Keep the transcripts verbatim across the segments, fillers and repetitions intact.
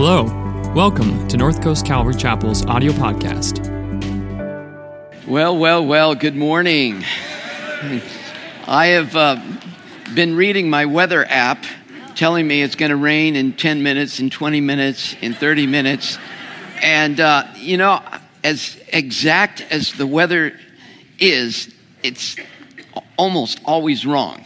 Hello, welcome to North Coast Calvary Chapel's audio podcast. Well, well, well, good morning. I have uh, been reading my weather app telling me it's going to rain in ten minutes, in twenty minutes, in thirty minutes. And, uh, you know, as exact as the weather is, it's almost always wrong.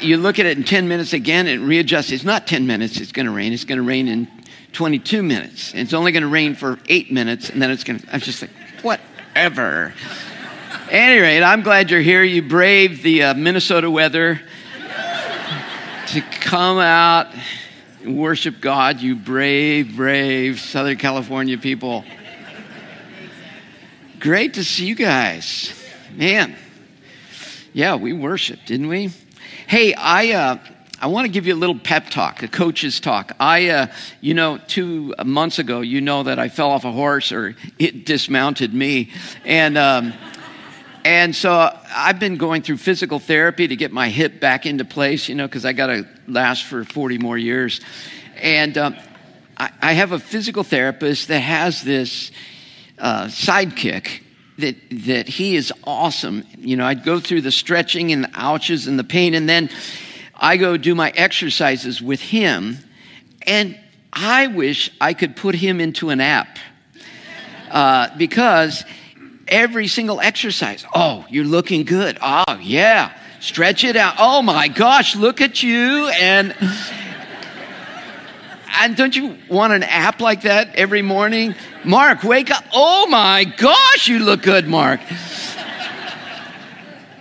You look at it in ten minutes again, it readjusts. It's not ten minutes it's going to rain. It's going to rain in twenty-two minutes. It's only going to rain for eight minutes, and then it's going to... I'm just like, whatever. At any rate, I'm glad you're here. You braved the uh, Minnesota weather to come out and worship God. You brave, brave Southern California people. Great to see you guys. Man. Yeah, we worshiped, didn't we? Hey, I uh, I want to give you a little pep talk, a coach's talk. I, uh, you know, two months ago, you know that I fell off a horse, or it dismounted me, and um, and so I've been going through physical therapy to get my hip back into place, you know, because I got to last for forty more years, and um, I, I have a physical therapist that has this uh, sidekick. That that he is awesome. You know, I'd go through the stretching and the ouches and the pain, and then I go do my exercises with him, and I wish I could put him into an app uh, because every single exercise, oh, you're looking good. Oh, yeah. Stretch it out. Oh, my gosh, look at you. And, and don't you want an app like that every morning? Mark, wake up. Oh, my gosh, you look good, Mark.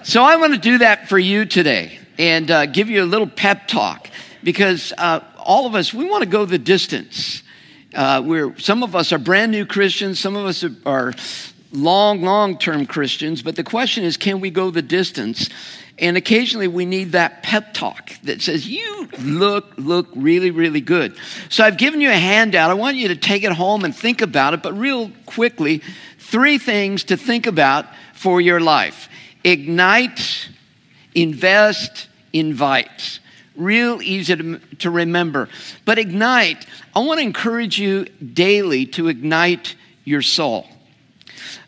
So I want to do that for you today and uh, give you a little pep talk because uh, all of us, we want to go the distance. Uh, we're, some of us are brand new Christians. Some of us are, are long, long-term Christians. But the question is, can we go the distance? And occasionally we need that pep talk that says, you look, look really, really good. So I've given you a handout. I want you to take it home and think about it, but real quickly, three things to think about for your life. Ignite, invest, invite. Real easy to, to remember. But ignite, I want to encourage you daily to ignite your soul.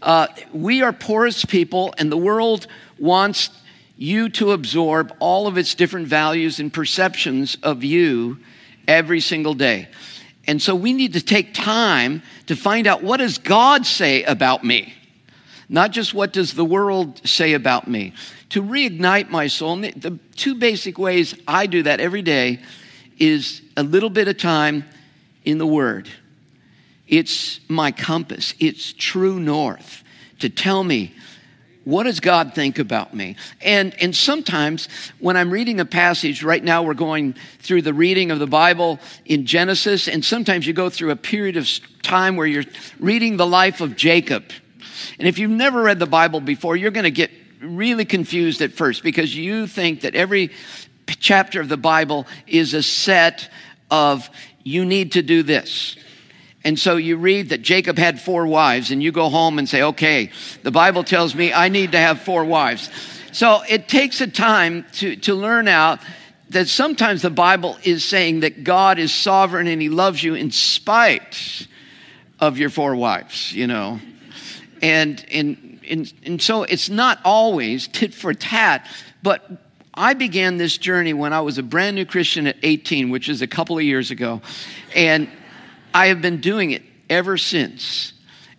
Uh, we are porous people, and the world wants you to absorb all of its different values and perceptions of you every single day. And so we need to take time to find out, what does God say about me? Not just what does the world say about me. To reignite my soul, and the two basic ways I do that every day is a little bit of time in the Word. It's my compass. It's true north to tell me, what does God think about me? And and sometimes when I'm reading a passage, right now we're going through the reading of the Bible in Genesis, and sometimes you go through a period of time where you're reading the life of Jacob. And if you've never read the Bible before, you're going to get really confused at first because you think that every chapter of the Bible is a set of, you need to do this. And so you read that Jacob had four wives, and you go home and say, okay, the Bible tells me I need to have four wives. So it takes a time to, to learn out that sometimes the Bible is saying that God is sovereign and he loves you in spite of your four wives, you know. And, and, and, and so it's not always tit for tat, but I began this journey when I was a brand new Christian at eighteen, which is a couple of years ago, and I have been doing it ever since,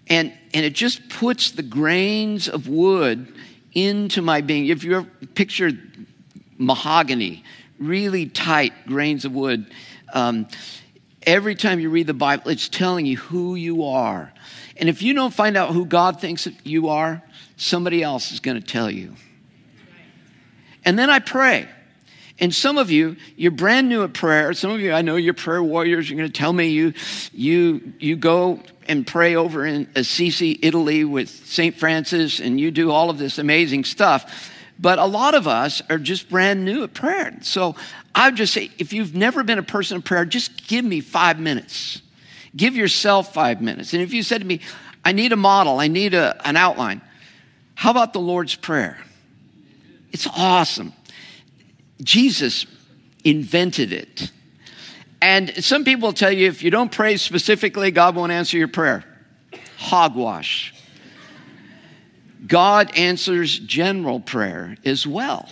and and it just puts the grains of wood into my being. If you ever picture mahogany, really tight grains of wood, um, every time you read the Bible, it's telling you who you are. And if you don't find out who God thinks you are, somebody else is going to tell you. And then I pray. And some of you, you're brand new at prayer. Some of you, I know you're prayer warriors. You're going to tell me you you, you go and pray over in Assisi, Italy with Saint Francis, and you do all of this amazing stuff. But a lot of us are just brand new at prayer. So I would just say, if you've never been a person of prayer, just give me five minutes. Give yourself five minutes. And if you said to me, I need a model, I need a, an outline, how about the Lord's Prayer? It's awesome. Jesus invented it. And some people tell you if you don't pray specifically, God won't answer your prayer. Hogwash. God answers general prayer as well.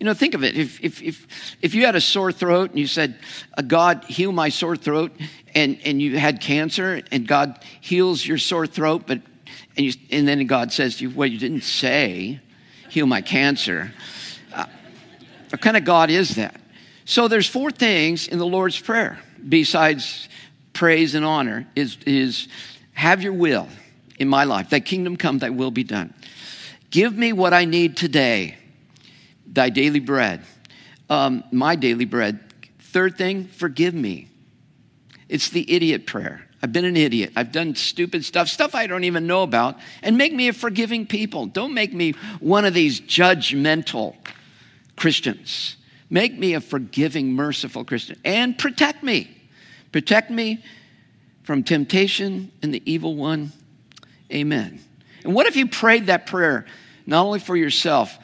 You know, think of it. If if if if you had a sore throat and you said, God, heal my sore throat, and, and you had cancer, and God heals your sore throat, but and you, and then God says to you, well, you didn't say, heal my cancer. Uh, what kind of God is that? So there's four things in the Lord's Prayer, besides praise and honor, is, is have your will in my life. Thy kingdom come, thy will be done. Give me what I need today. Thy daily bread, um, my daily bread. Third thing, forgive me. It's the idiot prayer. I've been an idiot. I've done stupid stuff, stuff I don't even know about, and make me a forgiving people. Don't make me one of these judgmental Christians. Make me a forgiving, merciful Christian, and protect me. Protect me from temptation and the evil one. Amen. And what if you prayed that prayer, not only for yourself,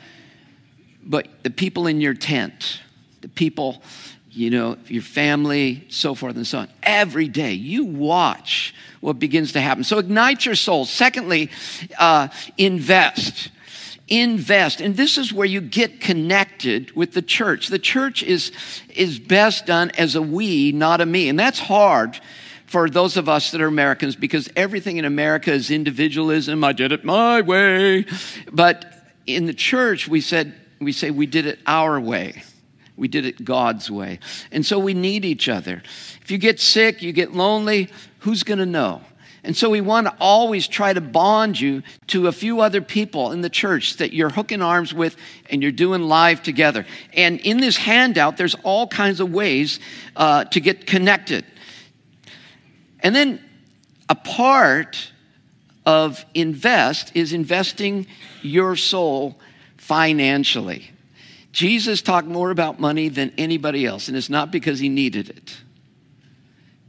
but the people in your tent, the people, you know, your family, so forth and so on. Every day, you watch what begins to happen. So ignite your soul. Secondly, uh, invest. Invest. And this is where you get connected with the church. The church is, is best done as a we, not a me. And that's hard for those of us that are Americans because everything in America is individualism. I did it my way. But in the church, we said, we say we did it our way. We did it God's way. And so we need each other. If you get sick, you get lonely, who's going to know? And so we want to always try to bond you to a few other people in the church that you're hooking arms with and you're doing life together. And in this handout, there's all kinds of ways uh, to get connected. And then a part of invest is investing your soul financially. Jesus talked more about money than anybody else, and it's not because he needed it.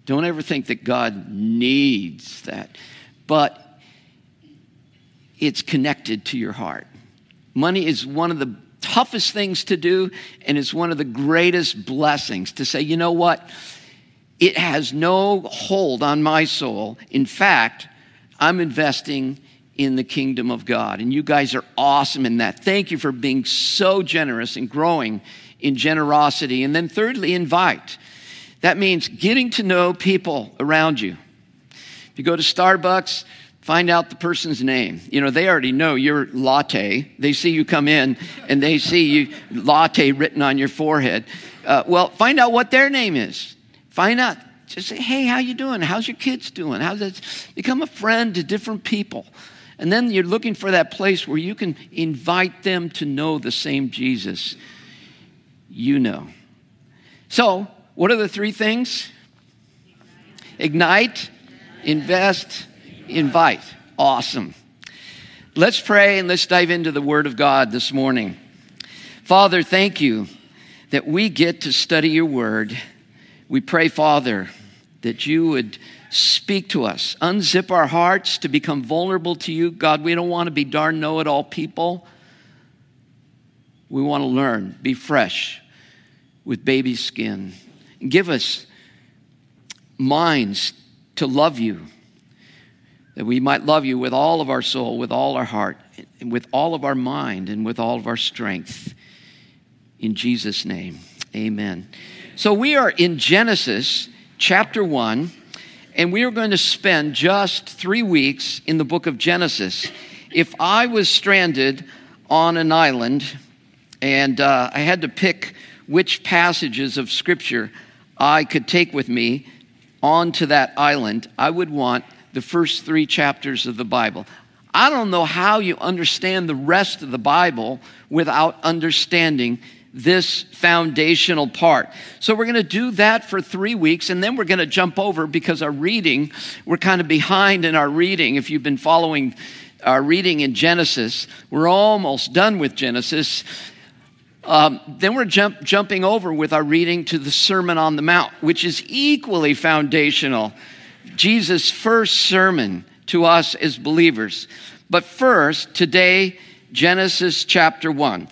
Don't ever think that God needs that, but it's connected to your heart. Money is one of the toughest things to do, and it's one of the greatest blessings to say, you know what? It has no hold on my soul. In fact, I'm investing in the kingdom of God. And you guys are awesome in that. Thank you for being so generous and growing in generosity. And then thirdly, invite. That means getting to know people around you. If you go to Starbucks, find out the person's name. You know, they already know your latte. They see you come in and they see you latte written on your forehead. Uh, well, find out what their name is. Find out. Just say, hey, how you doing? How's your kids doing? How's that? Become a friend to different people. And then you're looking for that place where you can invite them to know the same Jesus you know. So, what are the three things? Ignite, invest, invite. Awesome. Let's pray and let's dive into the Word of God this morning. Father, thank you that we get to study your Word. We pray, Father, that you would speak to us. Unzip our hearts to become vulnerable to you. God, we don't want to be darn know-it-all people. We want to learn, be fresh with baby skin. Give us minds to love you, that we might love you with all of our soul, with all our heart, and with all of our mind, and with all of our strength. In Jesus' name, amen. So we are in Genesis chapter one. And we are going to spend just three weeks in the book of Genesis. If I was stranded on an island and uh, I had to pick which passages of Scripture I could take with me onto that island, I would want the first three chapters of the Bible. I don't know how you understand the rest of the Bible without understanding this foundational part. So we're going to do that for three weeks, and then we're going to jump over because our reading, we're kind of behind in our reading. If you've been following our reading in Genesis, we're almost done with Genesis. Um, then we're jump, jumping over with our reading to the Sermon on the Mount, which is equally foundational. Jesus' first sermon to us as believers. But first, today, Genesis chapter one.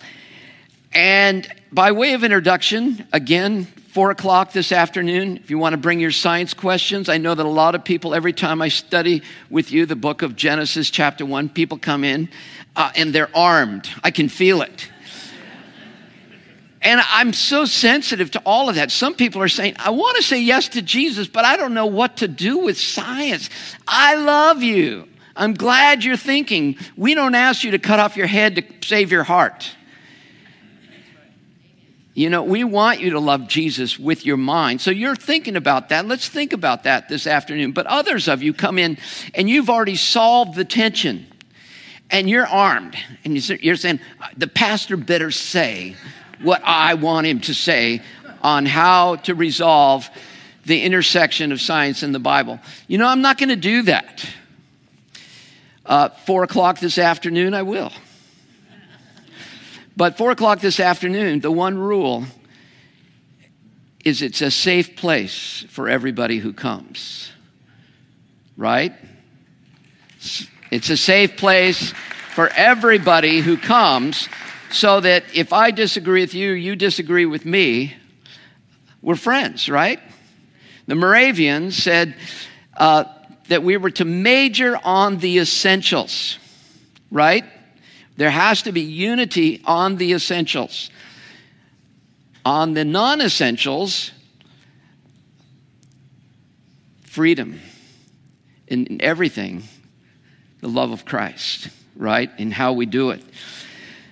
And by way of introduction, again, four o'clock this afternoon, if you want to bring your science questions, I know that a lot of people, every time I study with you the book of Genesis chapter one, people come in uh, and they're armed. I can feel it. And I'm so sensitive to all of that. Some people are saying, I want to say yes to Jesus, but I don't know what to do with science. I love you. I'm glad you're thinking. We don't ask you to cut off your head to save your heart. You know, we want you to love Jesus with your mind. So you're thinking about that. Let's think about that this afternoon. But others of you come in and you've already solved the tension and you're armed. And you're saying, the pastor better say what I want him to say on how to resolve the intersection of science and the Bible. You know, I'm not going to do that. Uh, four o'clock this afternoon, I will. But four o'clock this afternoon, the one rule is it's a safe place for everybody who comes, right? It's a safe place for everybody who comes so that if I disagree with you, you disagree with me, we're friends, right? The Moravians said uh, that we were to major on the essentials, right? There has to be unity on the essentials. On the non-essentials, freedom in everything, the love of Christ, right? And how we do it.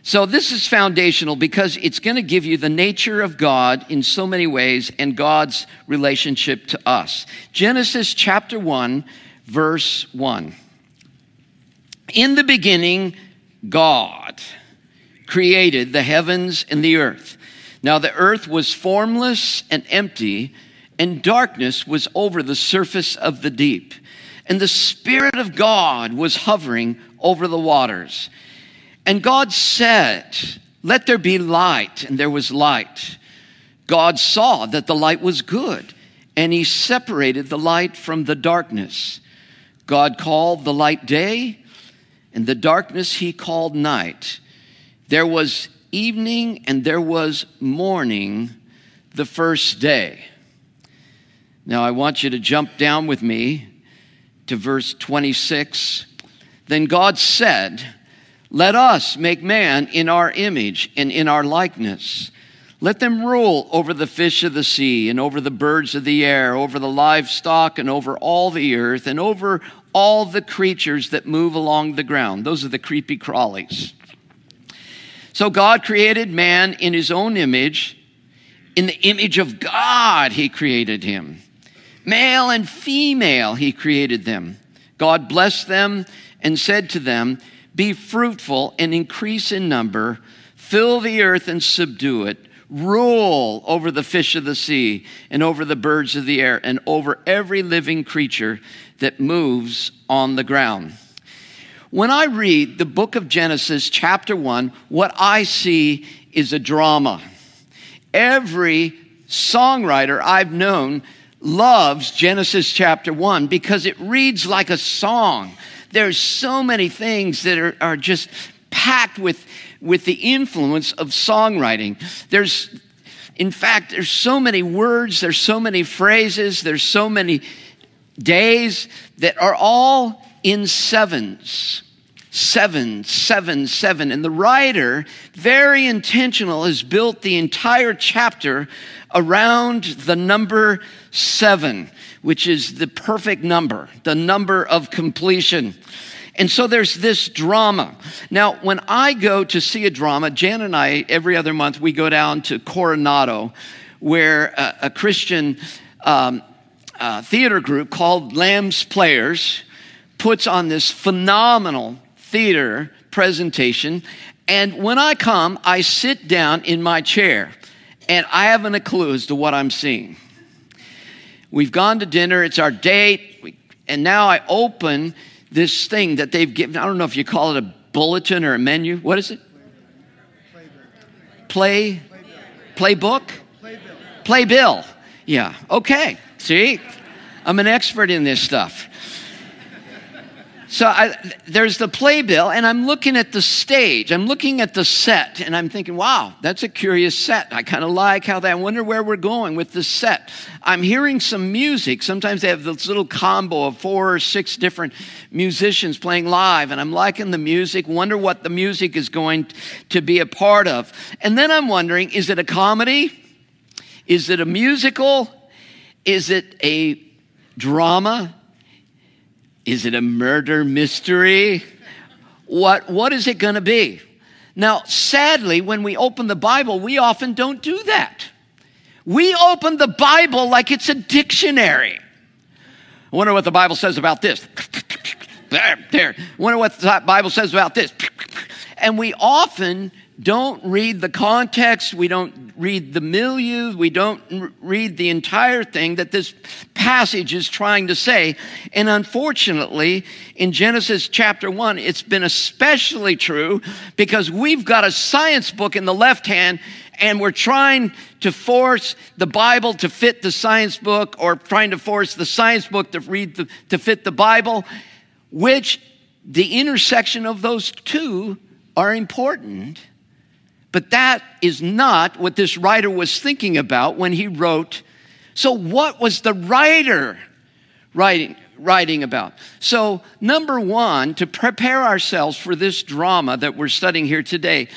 So this is foundational because it's going to give you the nature of God in so many ways and God's relationship to us. Genesis chapter one, verse one. In the beginning, God created the heavens and the earth. Now the earth was formless and empty, and darkness was over the surface of the deep. And the Spirit of God was hovering over the waters. And God said, let there be light, and there was light. God saw that the light was good, and he separated the light from the darkness. God called the light day, and the darkness he called night. There was evening and there was morning the first day. Now I want you to jump down with me to verse twenty-six. Then God said, let us make man in our image and in our likeness. Let them rule over the fish of the sea and over the birds of the air, over the livestock and over all the earth and over all the creatures that move along the ground. Those are the creepy crawlies. So God created man in his own image. In the image of God, he created him. Male and female, he created them. God blessed them and said to them, be fruitful and increase in number. Fill the earth and subdue it. Rule over the fish of the sea and over the birds of the air and over every living creature that moves on the ground. When I read the book of Genesis, chapter one, what I see is a drama. Every songwriter I've known loves Genesis chapter one because it reads like a song. There's so many things that are, are just packed with with the influence of songwriting. There's, in fact, there's so many words, there's so many phrases, there's so many days that are all in sevens. Seven, seven, seven. And the writer, very intentional, has built the entire chapter around the number seven, which is the perfect number, the number of completion. And so there's this drama. Now, when I go to see a drama, Jan and I, every other month, we go down to Coronado, where a, a Christian um, uh, theater group called Lamb's Players puts on this phenomenal theater presentation. And when I come, I sit down in my chair, and I haven't a clue as to what I'm seeing. We've gone to dinner. It's our date. And now I open this thing that they've given, I don't know if you call it a bulletin or a menu. What is it? Play, playbook? Playbill. Playbill. Yeah, okay. See? I'm an expert in this stuff. So I, there's the playbill, and I'm looking at the stage. I'm looking at the set, and I'm thinking, wow, that's a curious set. I kind of like how that. I wonder where we're going with this set. I'm hearing some music. Sometimes they have this little combo of four or six different musicians playing live, and I'm liking the music, wonder what the music is going to be a part of. And then I'm wondering, is it a comedy? Is it a musical? Is it a drama? Is it a murder mystery? What, what is it going to be? Now, sadly, when we open the Bible, we often don't do that. We open the Bible like it's a dictionary. I wonder what the Bible says about this. There, there. I wonder what the Bible says about this. And we often don't read the context. We don't read the milieu. We don't r- read the entire thing that this passage is trying to say. And unfortunately, in Genesis chapter one, it's been especially true because we've got a science book in the left hand and we're trying to force the Bible to fit the science book or trying to force the science book to read the, to fit the Bible, which the intersection of those two are important. But that is not what this writer was thinking about when he wrote. So what was the writer writing, writing about? So number one, to prepare ourselves for this drama that we're studying here today,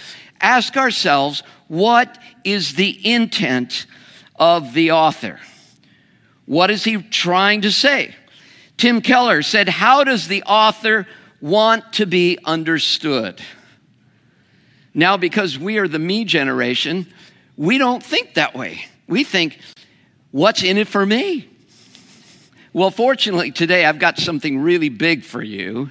ask ourselves, what is the intent of the author? What is he trying to say? Tim Keller said, how does the author want to be understood? Now, because we are the me generation, we don't think that way. We think, what's in it for me? Well, fortunately, today I've got something really big for you.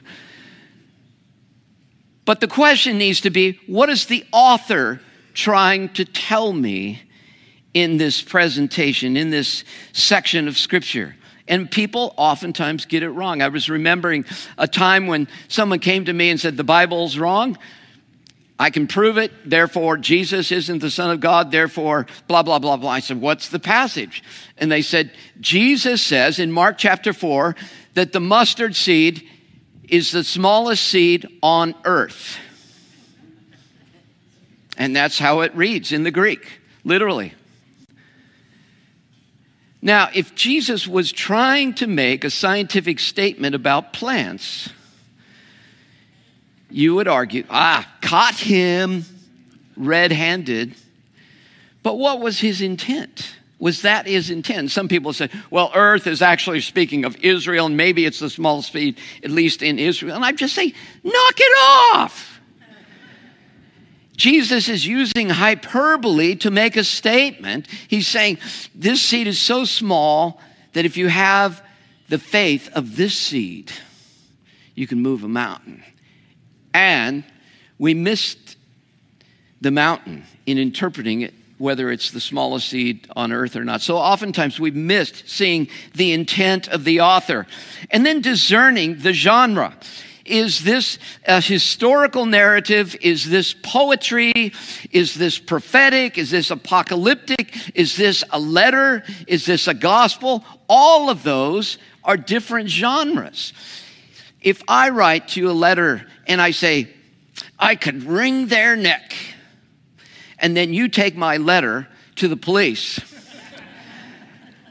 But the question needs to be, what is the author trying to tell me in this presentation, in this section of Scripture? And people oftentimes get it wrong. I was remembering a time when someone came to me and said, the Bible's wrong. I can prove it, therefore Jesus isn't the Son of God, therefore blah, blah, blah, blah. I said, what's the passage? And they said, Jesus says in Mark chapter four that the mustard seed is the smallest seed on earth. And that's how it reads in the Greek, literally. Now, if Jesus was trying to make a scientific statement about plants, you would argue, ah, caught him red-handed. But what was his intent? Was that his intent? Some people say, well, earth is actually speaking of Israel, and maybe it's the smallest seed, at least in Israel. And I just say, knock it off. Jesus is using hyperbole to make a statement. He's saying, this seed is so small that if you have the faith of this seed, you can move a mountain. And we missed the mountain in interpreting it, whether it's the smallest seed on earth or not. So oftentimes we've missed seeing the intent of the author. And then discerning the genre. Is this a historical narrative? Is this poetry? Is this prophetic? Is this apocalyptic? Is this a letter? Is this a gospel? All of those are different genres. If I write to you a letter and I say, I could wring their neck, and then you take my letter to the police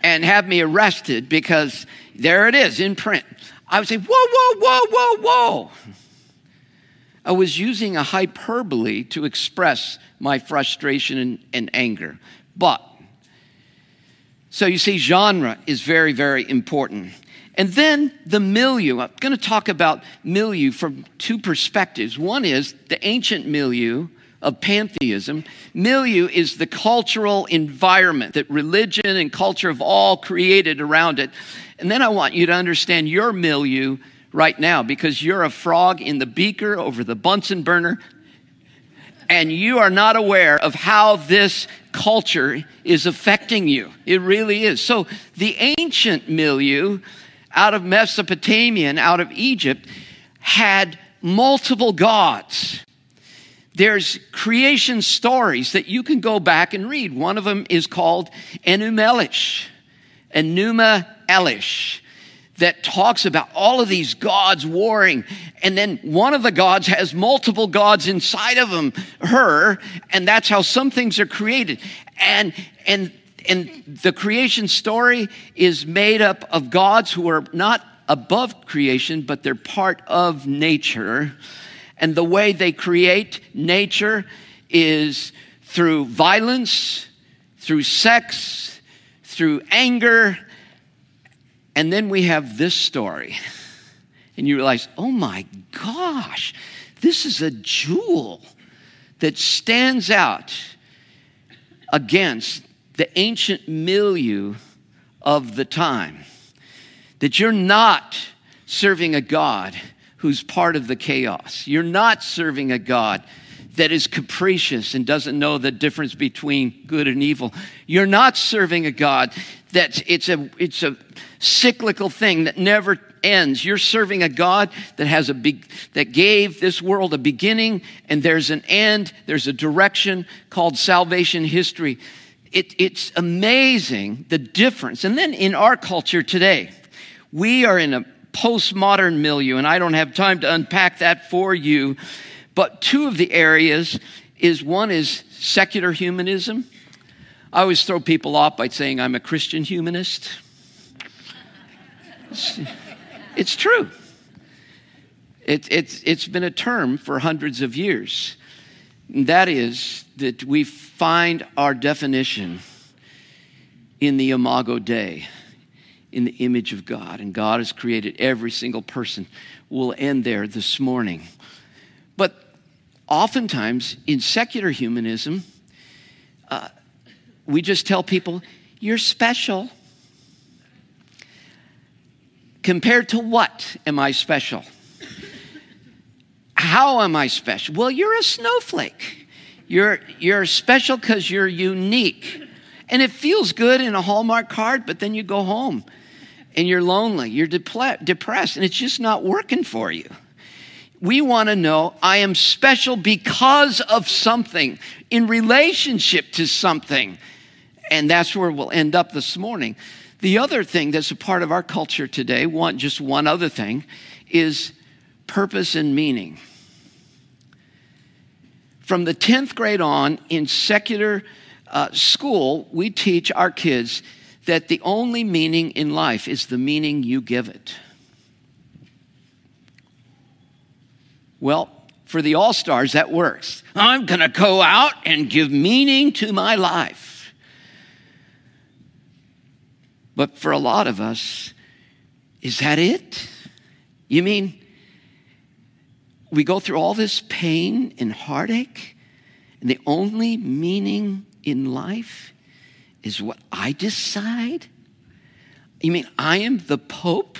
and have me arrested because there it is in print, I would say, whoa, whoa, whoa, whoa, whoa. I was using a hyperbole to express my frustration and, and anger. But, so you see, genre is very, very important. And then the milieu. I'm going to talk about milieu from two perspectives. One is the ancient milieu of pantheism. Milieu is the cultural environment that religion and culture have all created around it. And then I want you to understand your milieu right now, because you're a frog in the beaker over the Bunsen burner, and you are not aware of how this culture is affecting you. It really is. So the ancient milieu out of Mesopotamia and out of Egypt had multiple gods. There's creation stories that you can go back and read. One of them is called Enuma Elish. Enuma Elish. that talks about all of these gods warring. And then one of the gods has multiple gods inside of him, her, and that's how some things are created. And, and, and the creation story is made up of gods who are not above creation, but they're part of nature. And the way they create nature is through violence, through sex, through anger. And then we have this story. And you realize, oh my gosh, this is a jewel that stands out against the ancient milieu of the time. That you're not serving a God who's part of the chaos. You're not serving a God that is capricious and doesn't know the difference between good and evil. You're not serving a God that's it's a it's a cyclical thing that never ends. You're serving a God that has a big that gave this world a beginning, and there's an end, there's a direction called salvation history. It, it's amazing the difference. And then in our culture today, we are in a postmodern milieu, and I don't have time to unpack that for you. But two of the areas is one is secular humanism. I always throw people off by saying I'm a Christian humanist. It's, it's true. It, it's, it's been a term for hundreds of years. And that is that we find our definition in the Imago Dei, in the image of God. And God has created every single person. We'll end there this morning. But oftentimes in secular humanism, uh, we just tell people, you're special. Compared to what am I special? How am I special? Well, you're a snowflake. You're, you're special because you're unique. And it feels good in a Hallmark card, but then you go home and you're lonely, you're depl- depressed, and it's just not working for you. We want to know I am special because of something, in relationship to something. And that's where we'll end up this morning. The other thing that's a part of our culture today, one, just one other thing, is purpose and meaning. From the tenth grade on, in secular uh, school, we teach our kids that the only meaning in life is the meaning you give it. Well, for the all-stars, that works. I'm going to go out and give meaning to my life. But for a lot of us, is that it? You mean we go through all this pain and heartache, and the only meaning in life is what I decide? You mean I am the Pope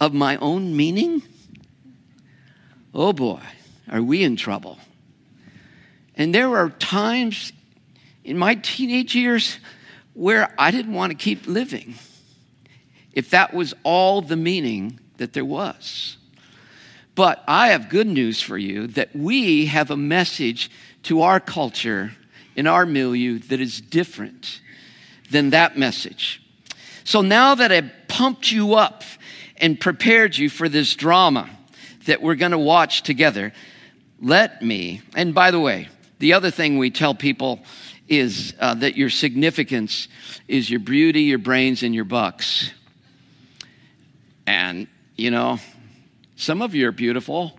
of my own meaning? Oh boy, are we in trouble. And there were times in my teenage years where I didn't want to keep living if that was all the meaning that there was. But I have good news for you that we have a message to our culture in our milieu that is different than that message. So now that I've pumped you up and prepared you for this drama that we're going to watch together, let me, and by the way, the other thing we tell people is uh, that your significance is your beauty, your brains, and your bucks. And, you know, some of you are beautiful.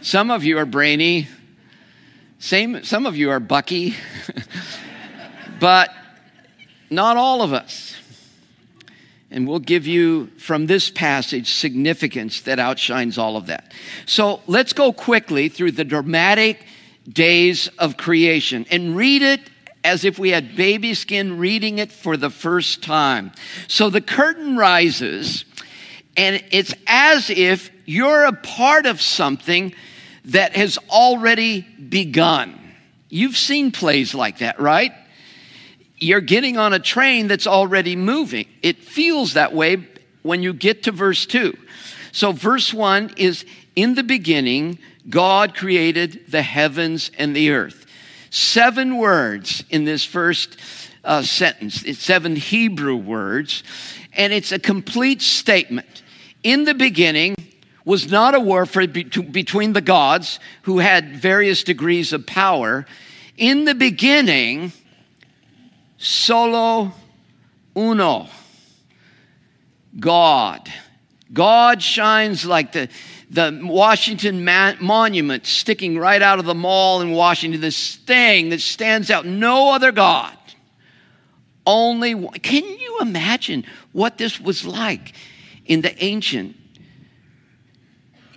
Some of you are brainy. Same, some of you are bucky. But not all of us. And we'll give you, from this passage, significance that outshines all of that. So let's go quickly through the dramatic days of creation and read it as if we had baby skin reading it for the first time. So the curtain rises, and it's as if you're a part of something that has already begun. You've seen plays like that, right? You're getting on a train that's already moving. It feels that way when you get to verse two. So verse one is, in the beginning, God created the heavens and the earth. Seven words in this first uh, sentence. It's seven Hebrew words, and it's a complete statement. In the beginning was not a warfare between the gods who had various degrees of power. In the beginning, solo uno, God. God shines like the, the Washington ma- monument sticking right out of the mall in Washington, this thing that stands out, no other God. Only one. Can you imagine what this was like in the ancient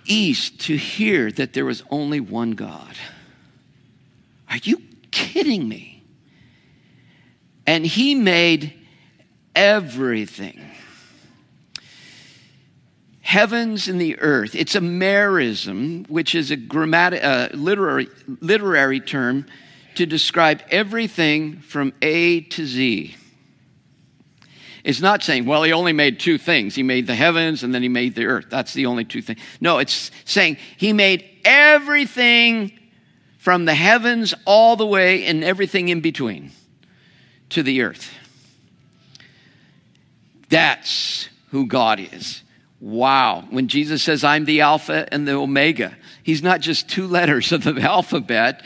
East to hear that there was only one God? Are you kidding me? And he made everything. Heavens and the earth. It's a merism, which is a grammatic, uh, literary, literary term to describe everything from A to Z. It's not saying, well, he only made two things. He made the heavens and then he made the earth. That's the only two things. No, it's saying he made everything from the heavens all the way and everything in between to the earth. That's who God is. Wow. When Jesus says, I'm the Alpha and the Omega, he's not just two letters of the alphabet.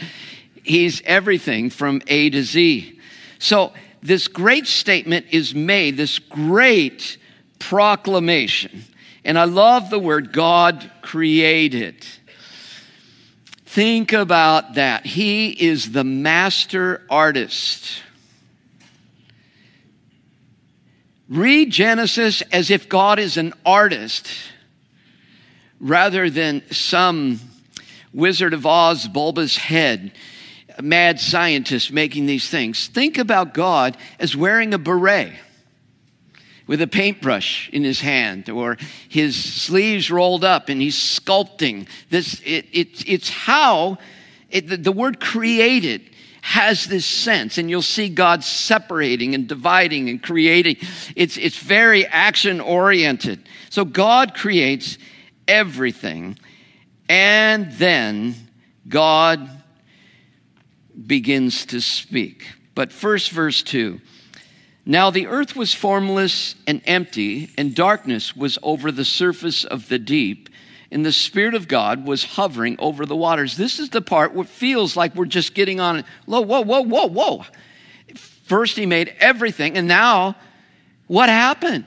He's everything from A to Z. So this great statement is made, this great proclamation. And I love the word God created. Think about that. He is the master artist. Read Genesis as if God is an artist rather than some Wizard of Oz bulbous head, mad scientist making these things. Think about God as wearing a beret with a paintbrush in his hand or his sleeves rolled up and he's sculpting. This it, it, it's how it, the, the word created has this sense, and you'll see God separating and dividing and creating. It's, it's very action-oriented. So God creates everything, and then God begins to speak. But first, verse two. Now the earth was formless and empty, and darkness was over the surface of the deep, and the Spirit of God was hovering over the waters. This is the part where it feels like we're just getting on it. Whoa, whoa, whoa, whoa, whoa. First he made everything, and now what happened?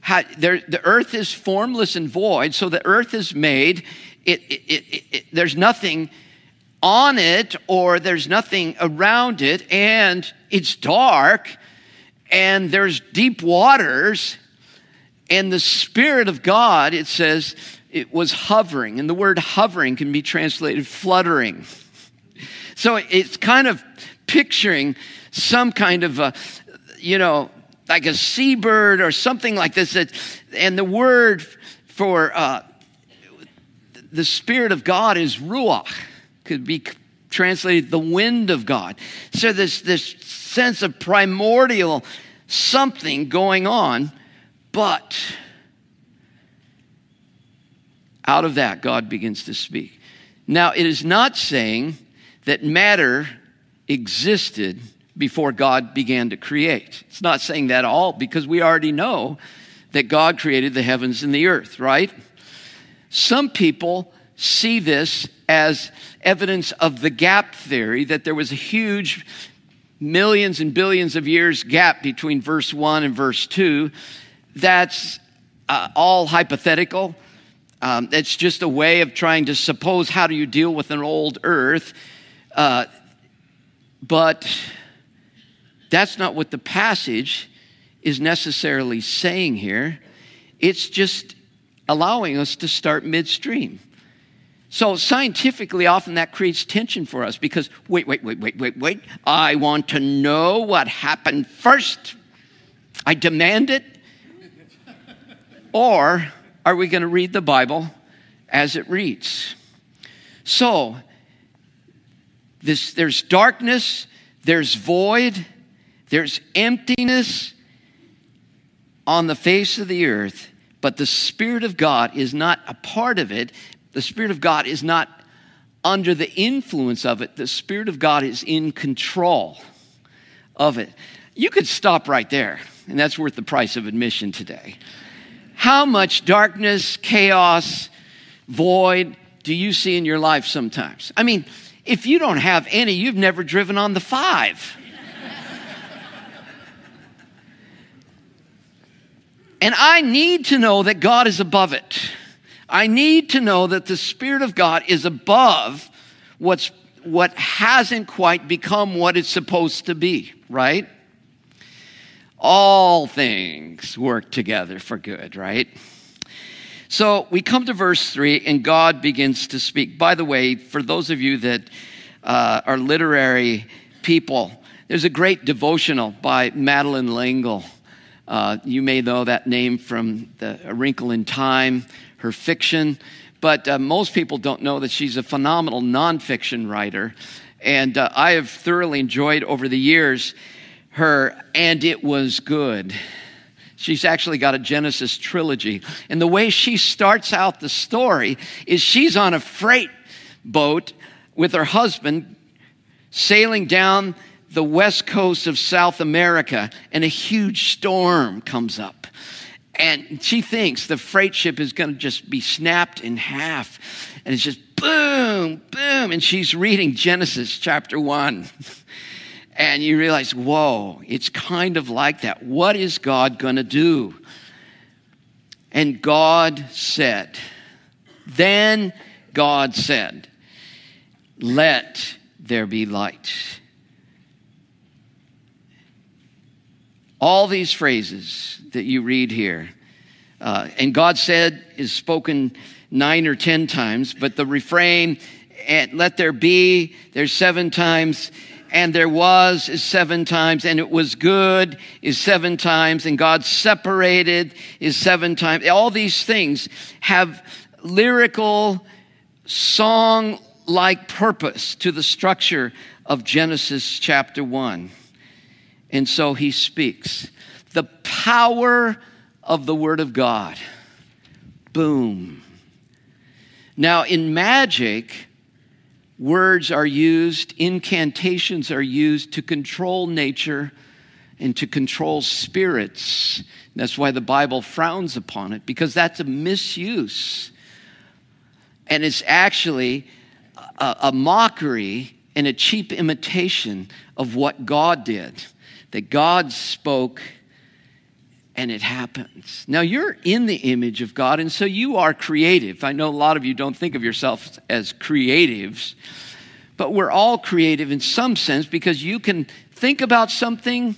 How, there, the earth is formless and void, so the earth is made. It, it, it, it, there's nothing on it, or there's nothing around it, and it's dark, and there's deep waters, and the Spirit of God, it says, it was hovering, and the word hovering can be translated fluttering. So it's kind of picturing some kind of a, you know, like a seabird or something like this. And the word for uh, the Spirit of God is ruach, could be translated the wind of God. So this this sense of primordial something going on, but out of that, God begins to speak. Now, it is not saying that matter existed before God began to create. It's not saying that at all, because we already know that God created the heavens and the earth, right? Some people see this as evidence of the gap theory, that there was a huge millions and billions of years gap between verse one and verse two. That's uh, all hypothetical. Um, it's just a way of trying to suppose how do you deal with an old earth. Uh, but that's not what the passage is necessarily saying here. It's just allowing us to start midstream. So scientifically, often that creates tension for us because, wait, wait, wait, wait, wait, wait. I want to know what happened first. I demand it. Or are we going to read the Bible as it reads? So, this, there's darkness, there's void, there's emptiness on the face of the earth, but the Spirit of God is not a part of it. The Spirit of God is not under the influence of it. The Spirit of God is in control of it. You could stop right there, and that's worth the price of admission today. How much darkness, chaos, void do you see in your life sometimes? I mean, if you don't have any, you've never driven on the five. And I need to know that God is above it. I need to know that the Spirit of God is above what's what hasn't quite become what it's supposed to be, right? All things work together for good, right? So we come to verse three, and God begins to speak. By the way, for those of you that uh, are literary people, there's a great devotional by Madeleine L'Engle. Uh, you may know that name from the A Wrinkle in Time, her fiction, but uh, most people don't know that she's a phenomenal nonfiction writer, and uh, I have thoroughly enjoyed over the years her And It Was Good. She's actually got a Genesis trilogy, and the way she starts out the story is she's on a freight boat with her husband sailing down the west coast of South America, and a huge storm comes up. And she thinks the freight ship is going to just be snapped in half. And it's just boom, boom. And she's reading Genesis chapter one. And you realize, whoa, it's kind of like that. What is God going to do? And God said, then God said, let there be light. All these phrases that you read here, uh, and God said is spoken nine or ten times, but the refrain, and let there be, there's seven times, and there was is seven times, and it was good is seven times, and God separated is seven times. All these things have lyrical, song-like purpose to the structure of Genesis chapter one. And so he speaks. The power of the Word of God. Boom. Now, in magic, words are used, incantations are used to control nature and to control spirits. That's why the Bible frowns upon it, because that's a misuse. And it's actually a, a mockery and a cheap imitation of what God did. That God spoke and it happens. Now, you're in the image of God, and so you are creative. I know a lot of you don't think of yourself as creatives, but we're all creative in some sense, because you can think about something,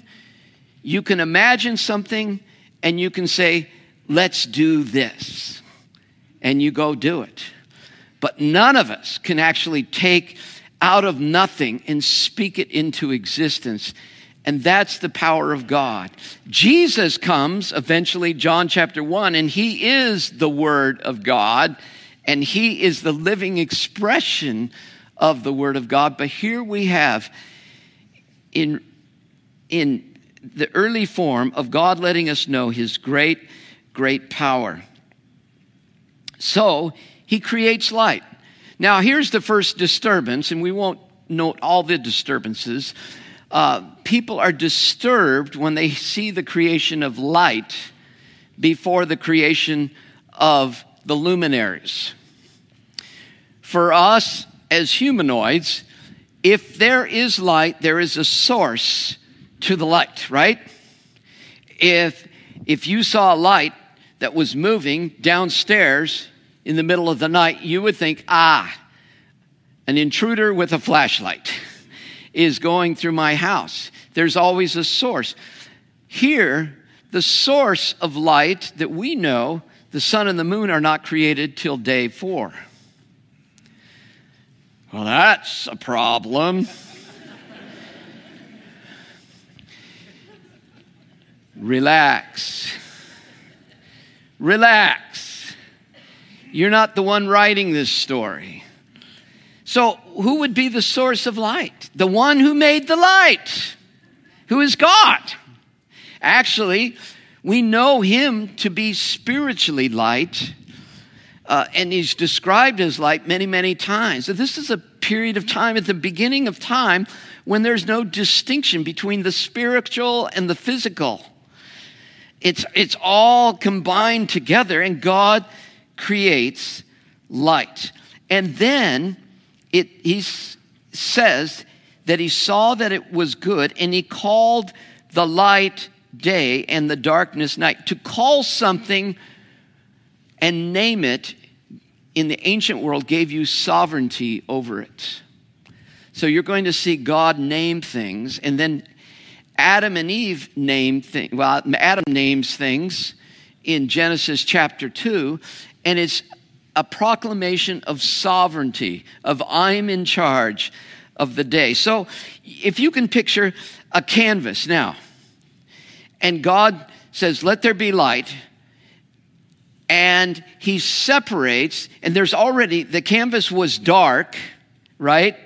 you can imagine something, and you can say, let's do this, and you go do it. But none of us can actually take out of nothing and speak it into existence. And that's the power of God. Jesus comes eventually, John chapter one, and he is the Word of God, and he is the living expression of the Word of God. But here we have, in, in the early form of God letting us know his great, great power. So he creates light. Now, here's the first disturbance, and we won't note all the disturbances. Uh, people are disturbed when they see the creation of light before the creation of the luminaries. For us as humanoids, if there is light, there is a source to the light, right? If, if you saw a light that was moving downstairs in the middle of the night, you would think, ah, an intruder with a flashlight is going through my house. There's always a source. Here, the source of light that we know, the sun and the moon are not created till day four. Well, that's a problem. Relax. Relax. You're not the one writing this story. So who would be the source of light? The one who made the light, who is God. Actually, we know him to be spiritually light, uh, and he's described as light many, many times. So this is a period of time at the beginning of time when there's no distinction between the spiritual and the physical. It's, it's all combined together, and God creates light. And then it, he says that he saw that it was good, and he called the light day and the darkness night. To call something and name it in the ancient world gave you sovereignty over it. So you're going to see God name things, and then Adam and Eve named things. Well, Adam names things in Genesis chapter two, and it's a proclamation of sovereignty, of I'm in charge of the day. So if you can picture a canvas now, and God says, let there be light, and he separates, and there's already, the canvas was dark, right?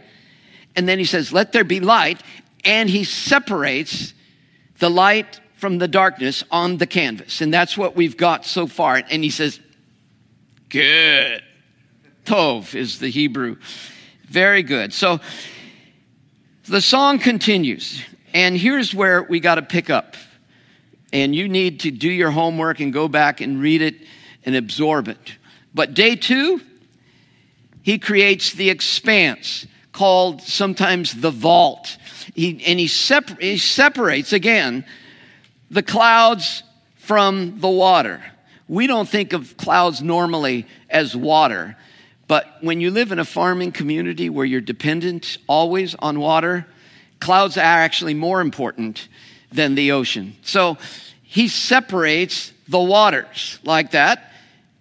And then he says, let there be light, and he separates the light from the darkness on the canvas. And that's what we've got so far. And he says, good. Tov is the Hebrew. Very good. So the song continues, and here's where we got to pick up. And you need to do your homework and go back and read it and absorb it. But day two, he creates the expanse, called sometimes the vault. He, and he, separ- he separates, again, the clouds from the water. We don't think of clouds normally as water, but when you live in a farming community where you're dependent always on water, clouds are actually more important than the ocean. So he separates the waters like that,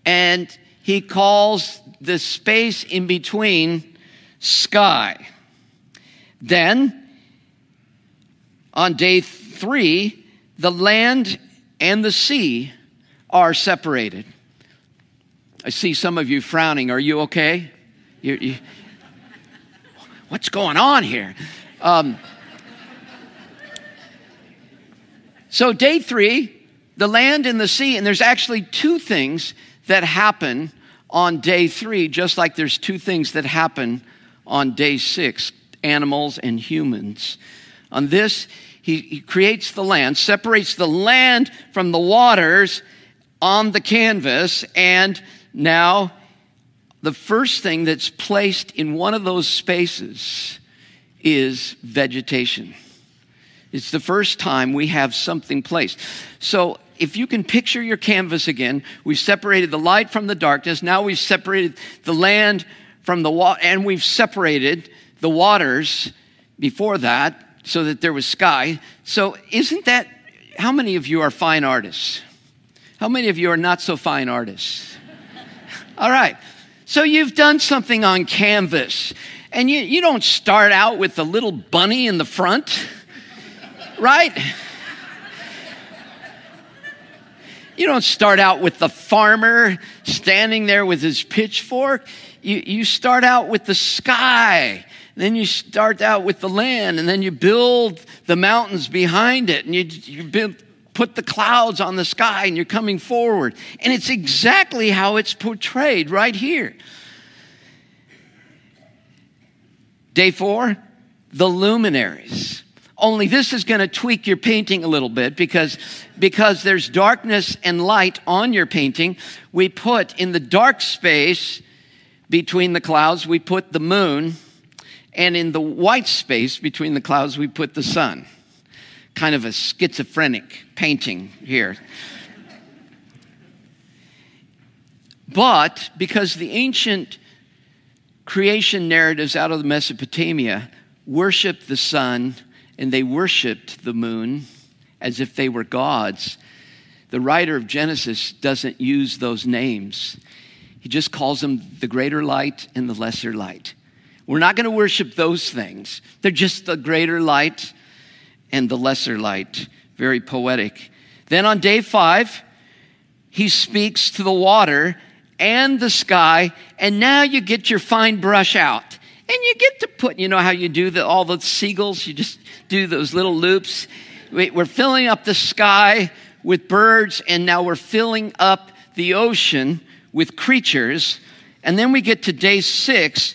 and he calls the space in between sky. Then, on day three, the land and the sea are separated. I see some of you frowning. Are you okay? You, you, what's going on here? Um, so day three, the land and the sea, and there's actually two things that happen on day three, just like there's two things that happen on day six, animals and humans. On this, he, he creates the land, separates the land from the waters on the canvas, and now the first thing that's placed in one of those spaces is vegetation. It's the first time we have something placed. So if you can picture your canvas again, we've separated the light from the darkness. Now we've separated the land from the water, and we've separated the waters before that so that there was sky. So isn't that, how many of you are fine artists? How many of you are not so fine artists? All right. So you've done something on canvas, and you, you don't start out with the little bunny in the front, right? You don't start out with the farmer standing there with his pitchfork. You, you start out with the sky. Then you start out with the land, and then you build the mountains behind it, and you, you build, put the clouds on the sky, and you're coming forward. And it's exactly how it's portrayed right here. Day four, the luminaries. Only this is going to tweak your painting a little bit because, because there's darkness and light on your painting. We put in the dark space between the clouds, we put the moon, and in the white space between the clouds, we put the sun. Kind of a schizophrenic painting here. But because the ancient creation narratives out of Mesopotamia worship the sun, and they worshipped the moon as if they were gods, the writer of Genesis doesn't use those names. He just calls them the greater light and the lesser light. We're not going to worship those things. They're just the greater light and the lesser light. Very poetic. Then on day five, he speaks to the water and the sky, and now you get your fine brush out. And you get to put, you know how you do the, all the seagulls? You just do those little loops. We're filling up the sky with birds, and now we're filling up the ocean with creatures. And then we get to day six,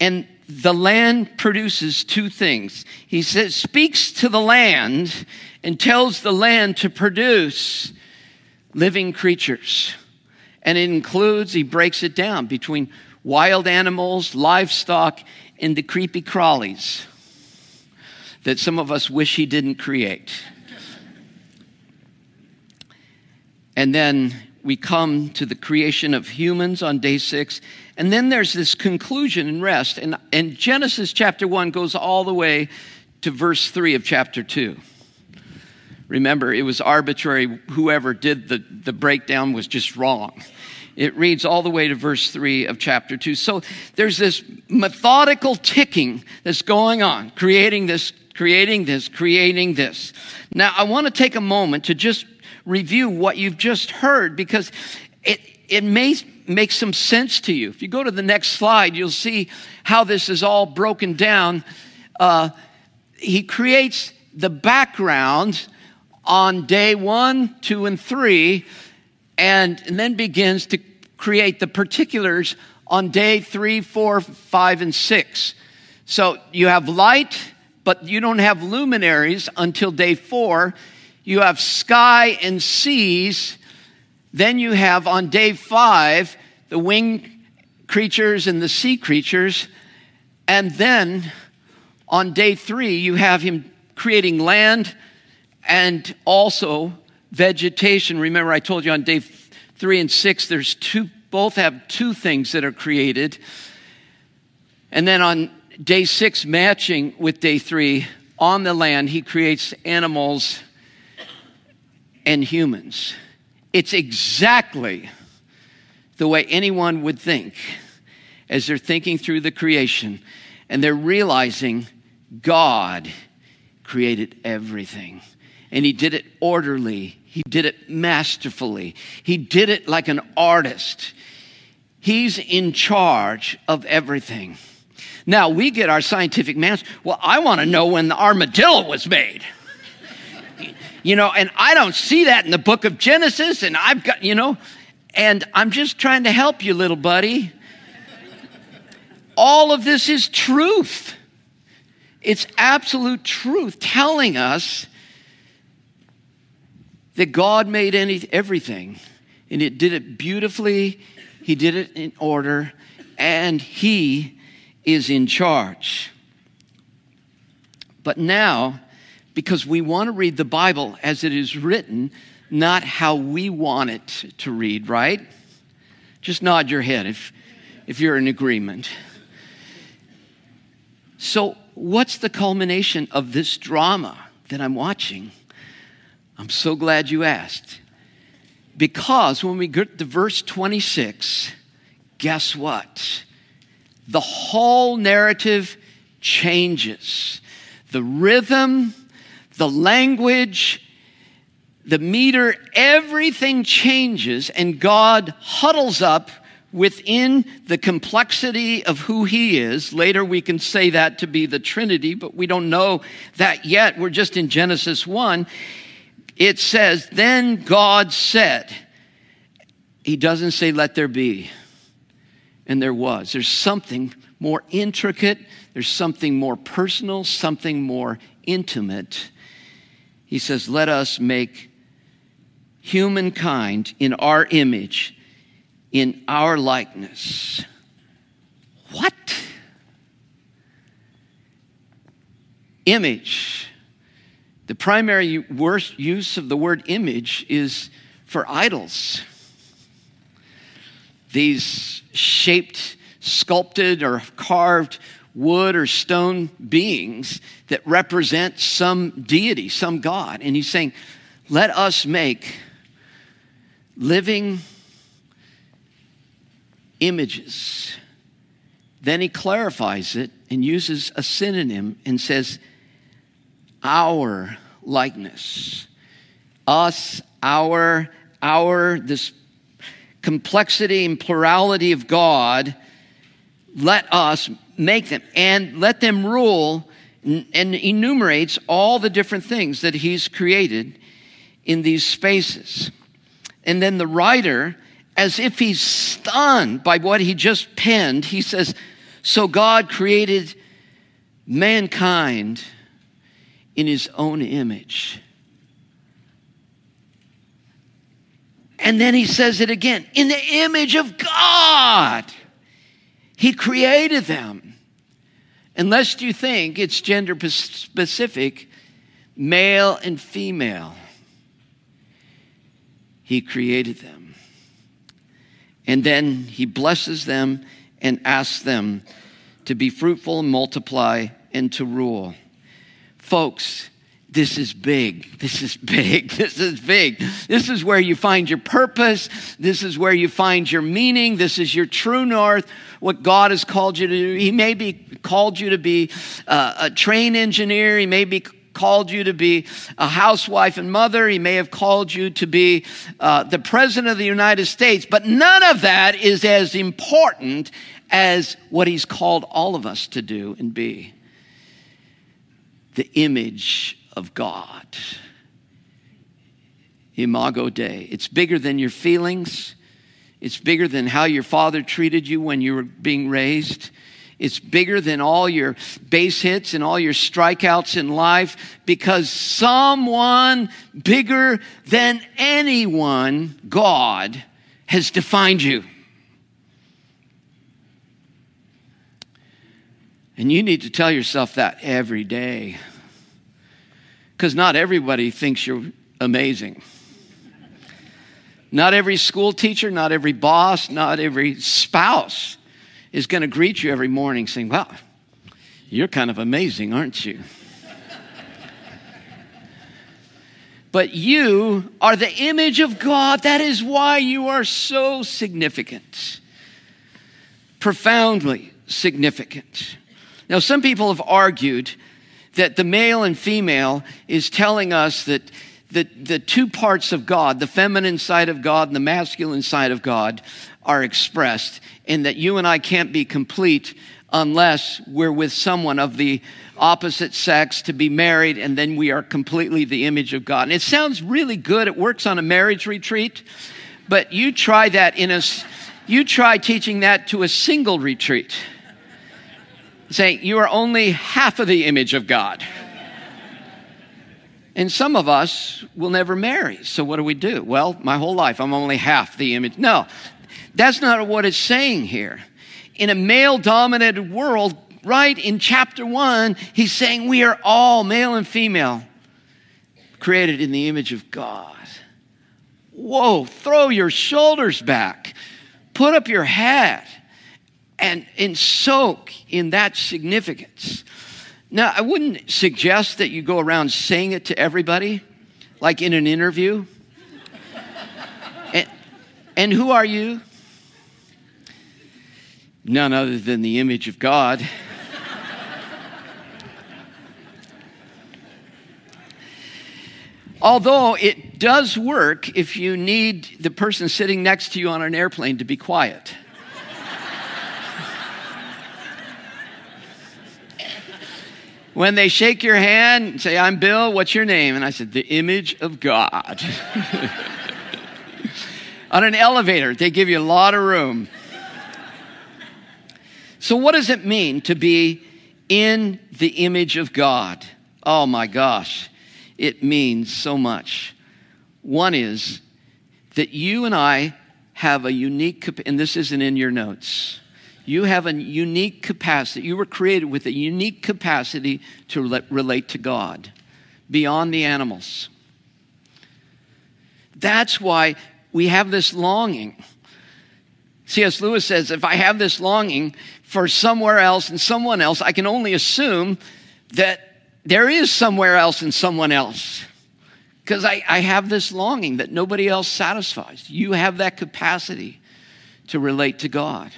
and the land produces two things. He says, speaks to the land and tells the land to produce living creatures. And it includes, he breaks it down between wild animals, livestock, and the creepy crawlies that some of us wish he didn't create. And then we come to the creation of humans on day six. And then there's this conclusion and rest. And, and Genesis chapter one goes all the way to verse three of chapter two. Remember, it was arbitrary. Whoever did the, the breakdown was just wrong. It reads all the way to verse three of chapter two. So there's this methodical ticking that's going on, creating this, creating this, creating this. Now, I want to take a moment to just review what you've just heard, because it, it may make some sense to you. If you go to the next slide, you'll see how this is all broken down. Uh, he creates the background on day one, two, and three, and, and then begins to create the particulars on day three, four, five, and six. So you have light, but you don't have luminaries until day four. You have sky and seas. Then you have on day five, the winged creatures and the sea creatures. And then on day three, you have him creating land and also vegetation. Remember, I told you on day three and six, there's two, both have two things that are created. And then on day six, matching with day three, on the land, he creates animals and humans. It's exactly the way anyone would think as they're thinking through the creation, and they're realizing God created everything. And he did it orderly. He did it masterfully. He did it like an artist. He's in charge of everything. Now, we get our scientific master. Well, I want to know when the armadillo was made. You know, and I don't see that in the book of Genesis. And I've got, you know, and I'm just trying to help you, little buddy. All of this is truth. It's absolute truth telling us that God made any, everything, and it did it beautifully. He did it in order, and he is in charge. But now, because we want to read the Bible as it is written, not how we want it to read, right? Just nod your head if, if you're in agreement. So what's the culmination of this drama that I'm watching? I'm so glad you asked. Because when we get to verse twenty-six, guess what? The whole narrative changes. The rhythm, the language, the meter, everything changes, and God huddles up within the complexity of who he is. Later we can say that to be the Trinity, but we don't know that yet. We're just in Genesis one. It says, then God said. He doesn't say, let there be. And there was. There's something more intricate. There's something more personal, something more intimate. He says, let us make humankind in our image, in our likeness. What? Image. The primary use of the word image is for idols. These shaped, sculpted, or carved wood or stone beings that represent some deity, some god. And he's saying, let us make living images. Then he clarifies it and uses a synonym and says, our likeness. Us, our, our, this complexity and plurality of God, let us make them and let them rule, and enumerates all the different things that he's created in these spaces. And then the writer, as if he's stunned by what he just penned, he says, So God created mankind in his own image. And then he says it again. In the image of God, he created them. Unless you think it's gender specific, male and female, he created them. And then he blesses them and asks them to be fruitful and multiply and to rule. Folks, this is big. This is big. This is big. This is where you find your purpose. This is where you find your meaning. This is your true north, what God has called you to do. He may be called you to be uh, a train engineer. He may be called you to be a housewife and mother. He may have called you to be uh, the president of the United States. But none of that is as important as what he's called all of us to do and be. The image of God. Imago Dei. It's bigger than your feelings. It's bigger than how your father treated you when you were being raised. It's bigger than all your base hits and all your strikeouts in life, because someone bigger than anyone, God, has defined you. And you need to tell yourself that every day. Because not everybody thinks you're amazing. Not every school teacher, not every boss, not every spouse is going to greet you every morning saying, wow, you're kind of amazing, aren't you? But you are the image of God. That is why you are so significant. Profoundly significant. Now, some people have argued that the male and female is telling us that the, the two parts of God, the feminine side of God and the masculine side of God, are expressed, and that you and I can't be complete unless we're with someone of the opposite sex to be married, and then we are completely the image of God. And it sounds really good. It works on a marriage retreat, but you try that in a, you try teaching that to a single retreat. Saying, you are only half of the image of God. And some of us will never marry. So what do we do? Well, my whole life, I'm only half the image. No, that's not what it's saying here. In a male-dominated world, right in chapter one, he's saying we are all, male and female, created in the image of God. Whoa, throw your shoulders back. Put up your head. And, and soak in that significance. Now, I wouldn't suggest that you go around saying it to everybody, like in an interview. and, and who are you? None other than the image of God. Although it does work if you need the person sitting next to you on an airplane to be quiet. When they shake your hand and say, I'm Bill, what's your name? And I said, the image of God. On an elevator, they give you a lot of room. So what does it mean to be in the image of God? Oh my gosh, it means so much. One is that you and I have a unique, and this isn't in your notes, you have a unique capacity. You were created with a unique capacity to relate to God beyond the animals. That's why we have this longing. C S Lewis says, if I have this longing for somewhere else and someone else, I can only assume that there is somewhere else and someone else. Because I, I have this longing that nobody else satisfies. You have that capacity to relate to God,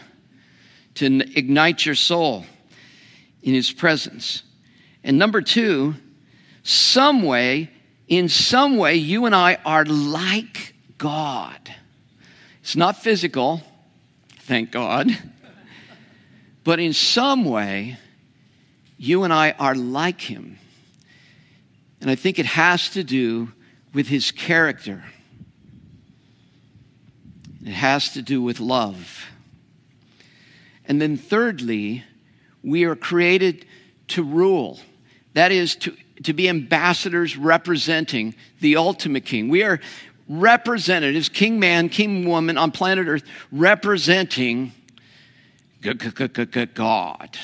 to ignite your soul in his presence. And number two, some way, in some way, you and I are like God. It's not physical, thank God, but in some way, you and I are like him. And I think it has to do with his character. It has to do with love. And then thirdly, We are created to rule. That is, to, to be ambassadors representing the ultimate king. We are representatives, king man, king woman on planet Earth, representing God.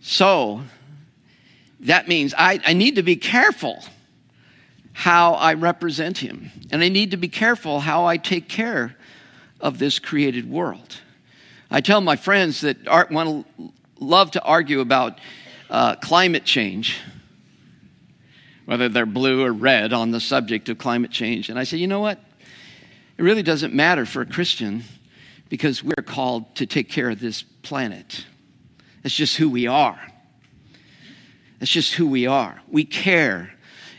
So that means I, I need to be careful how I represent him. And I need to be careful how I take care of this created world. I tell my friends that art, want to love to argue about uh, climate change, whether they're blue or red on the subject of climate change. And I say, you know what? It really doesn't matter for a Christian because we're called to take care of this planet. That's just who we are. That's just who we are. We care.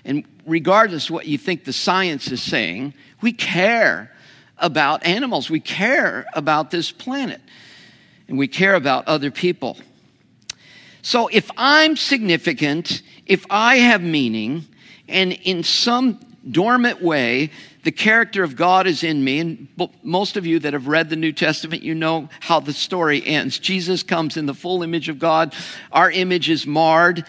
And regardless of what you think the science is saying, we care about animals. We care about this planet. And we care about other people. So if I'm significant, if I have meaning, and in some dormant way, the character of God is in me, and most of you that have read the New Testament, you know how the story ends. Jesus comes in the full image of God. Our image is marred.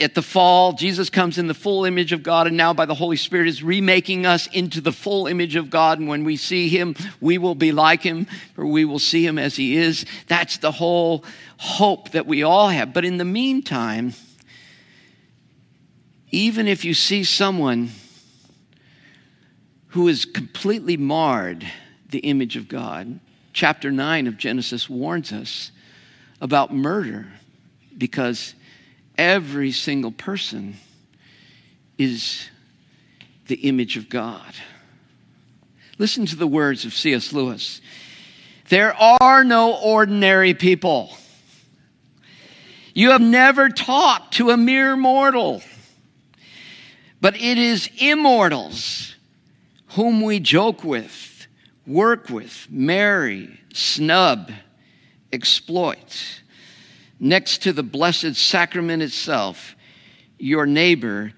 At the fall, Jesus comes in the full image of God, and now by the Holy Spirit is remaking us into the full image of God. And when we see him, we will be like him, or we will see him as he is. That's the whole hope that we all have. But in the meantime, even if you see someone who is completely marred the image of God, chapter nine of Genesis warns us about murder, because every single person is the image of God. Listen to the words of C S Lewis. There are no ordinary people. You have never talked to a mere mortal, but it is immortals whom we joke with, work with, marry, snub, exploit. Next to the blessed sacrament itself, your neighbor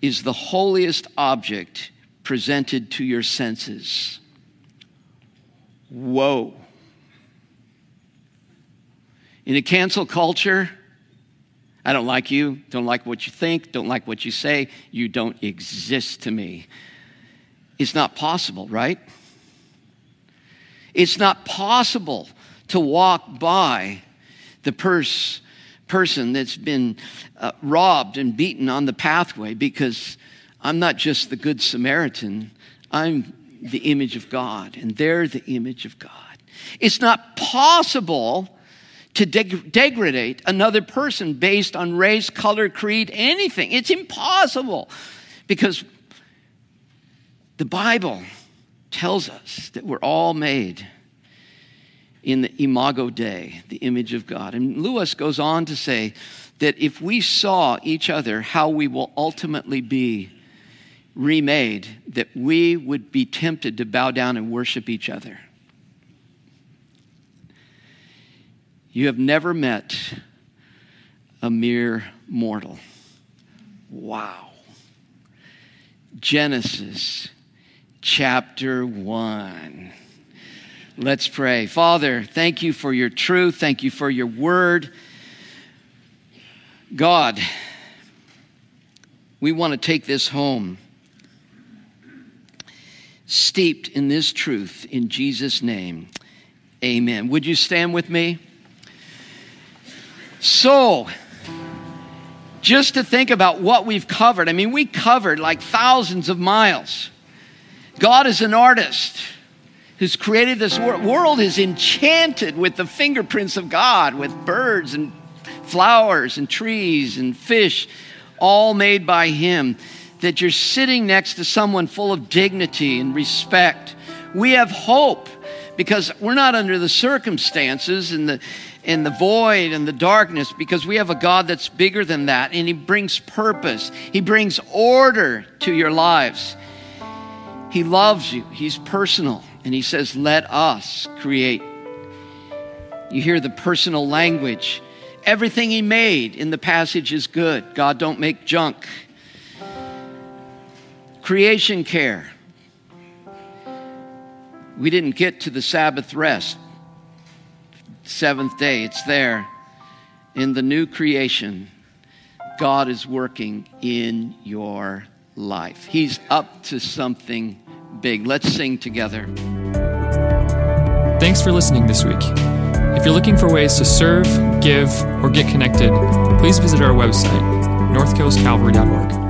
is the holiest object presented to your senses. Whoa. In a cancel culture, I don't like you, don't like what you think, don't like what you say, you don't exist to me. It's not possible, right? It's not possible to walk by the pers- person that's been uh, robbed and beaten on the pathway, because I'm not just the Good Samaritan. I'm the image of God, and they're the image of God. It's not possible to deg- degrade another person based on race, color, creed, anything. It's impossible, because the Bible tells us that we're all made in the Imago Dei, the image of God. And Lewis goes on to say that if we saw each other how we will ultimately be remade, that we would be tempted to bow down and worship each other. You have never met a mere mortal. Wow. Genesis chapter one. Let's pray. Father, thank you for your truth. Thank you for your word. God, we want to take this home, steeped in this truth, in Jesus' name. Amen. Would you stand with me? So, just to think about what we've covered. I mean, we covered like thousands of miles. God is an artist who's created this world. The world is enchanted with the fingerprints of God, with birds and flowers and trees and fish, all made by him, that you're sitting next to someone full of dignity and respect. We have hope because we're not under the circumstances and the and the void and the darkness, because we have a God that's bigger than that, and he brings purpose. He brings order to your lives. He loves you. He's personal. And he says, let us create. You hear the personal language. Everything he made in the passage is good. God don't make junk. Creation care. We didn't get to the Sabbath rest. Seventh day, it's there. in the new creation, God is working in your life. He's up to something big. Let's sing together. Thanks for listening this week. If you're looking for ways to serve, give, or get connected, please visit our website, north coast calvary dot org.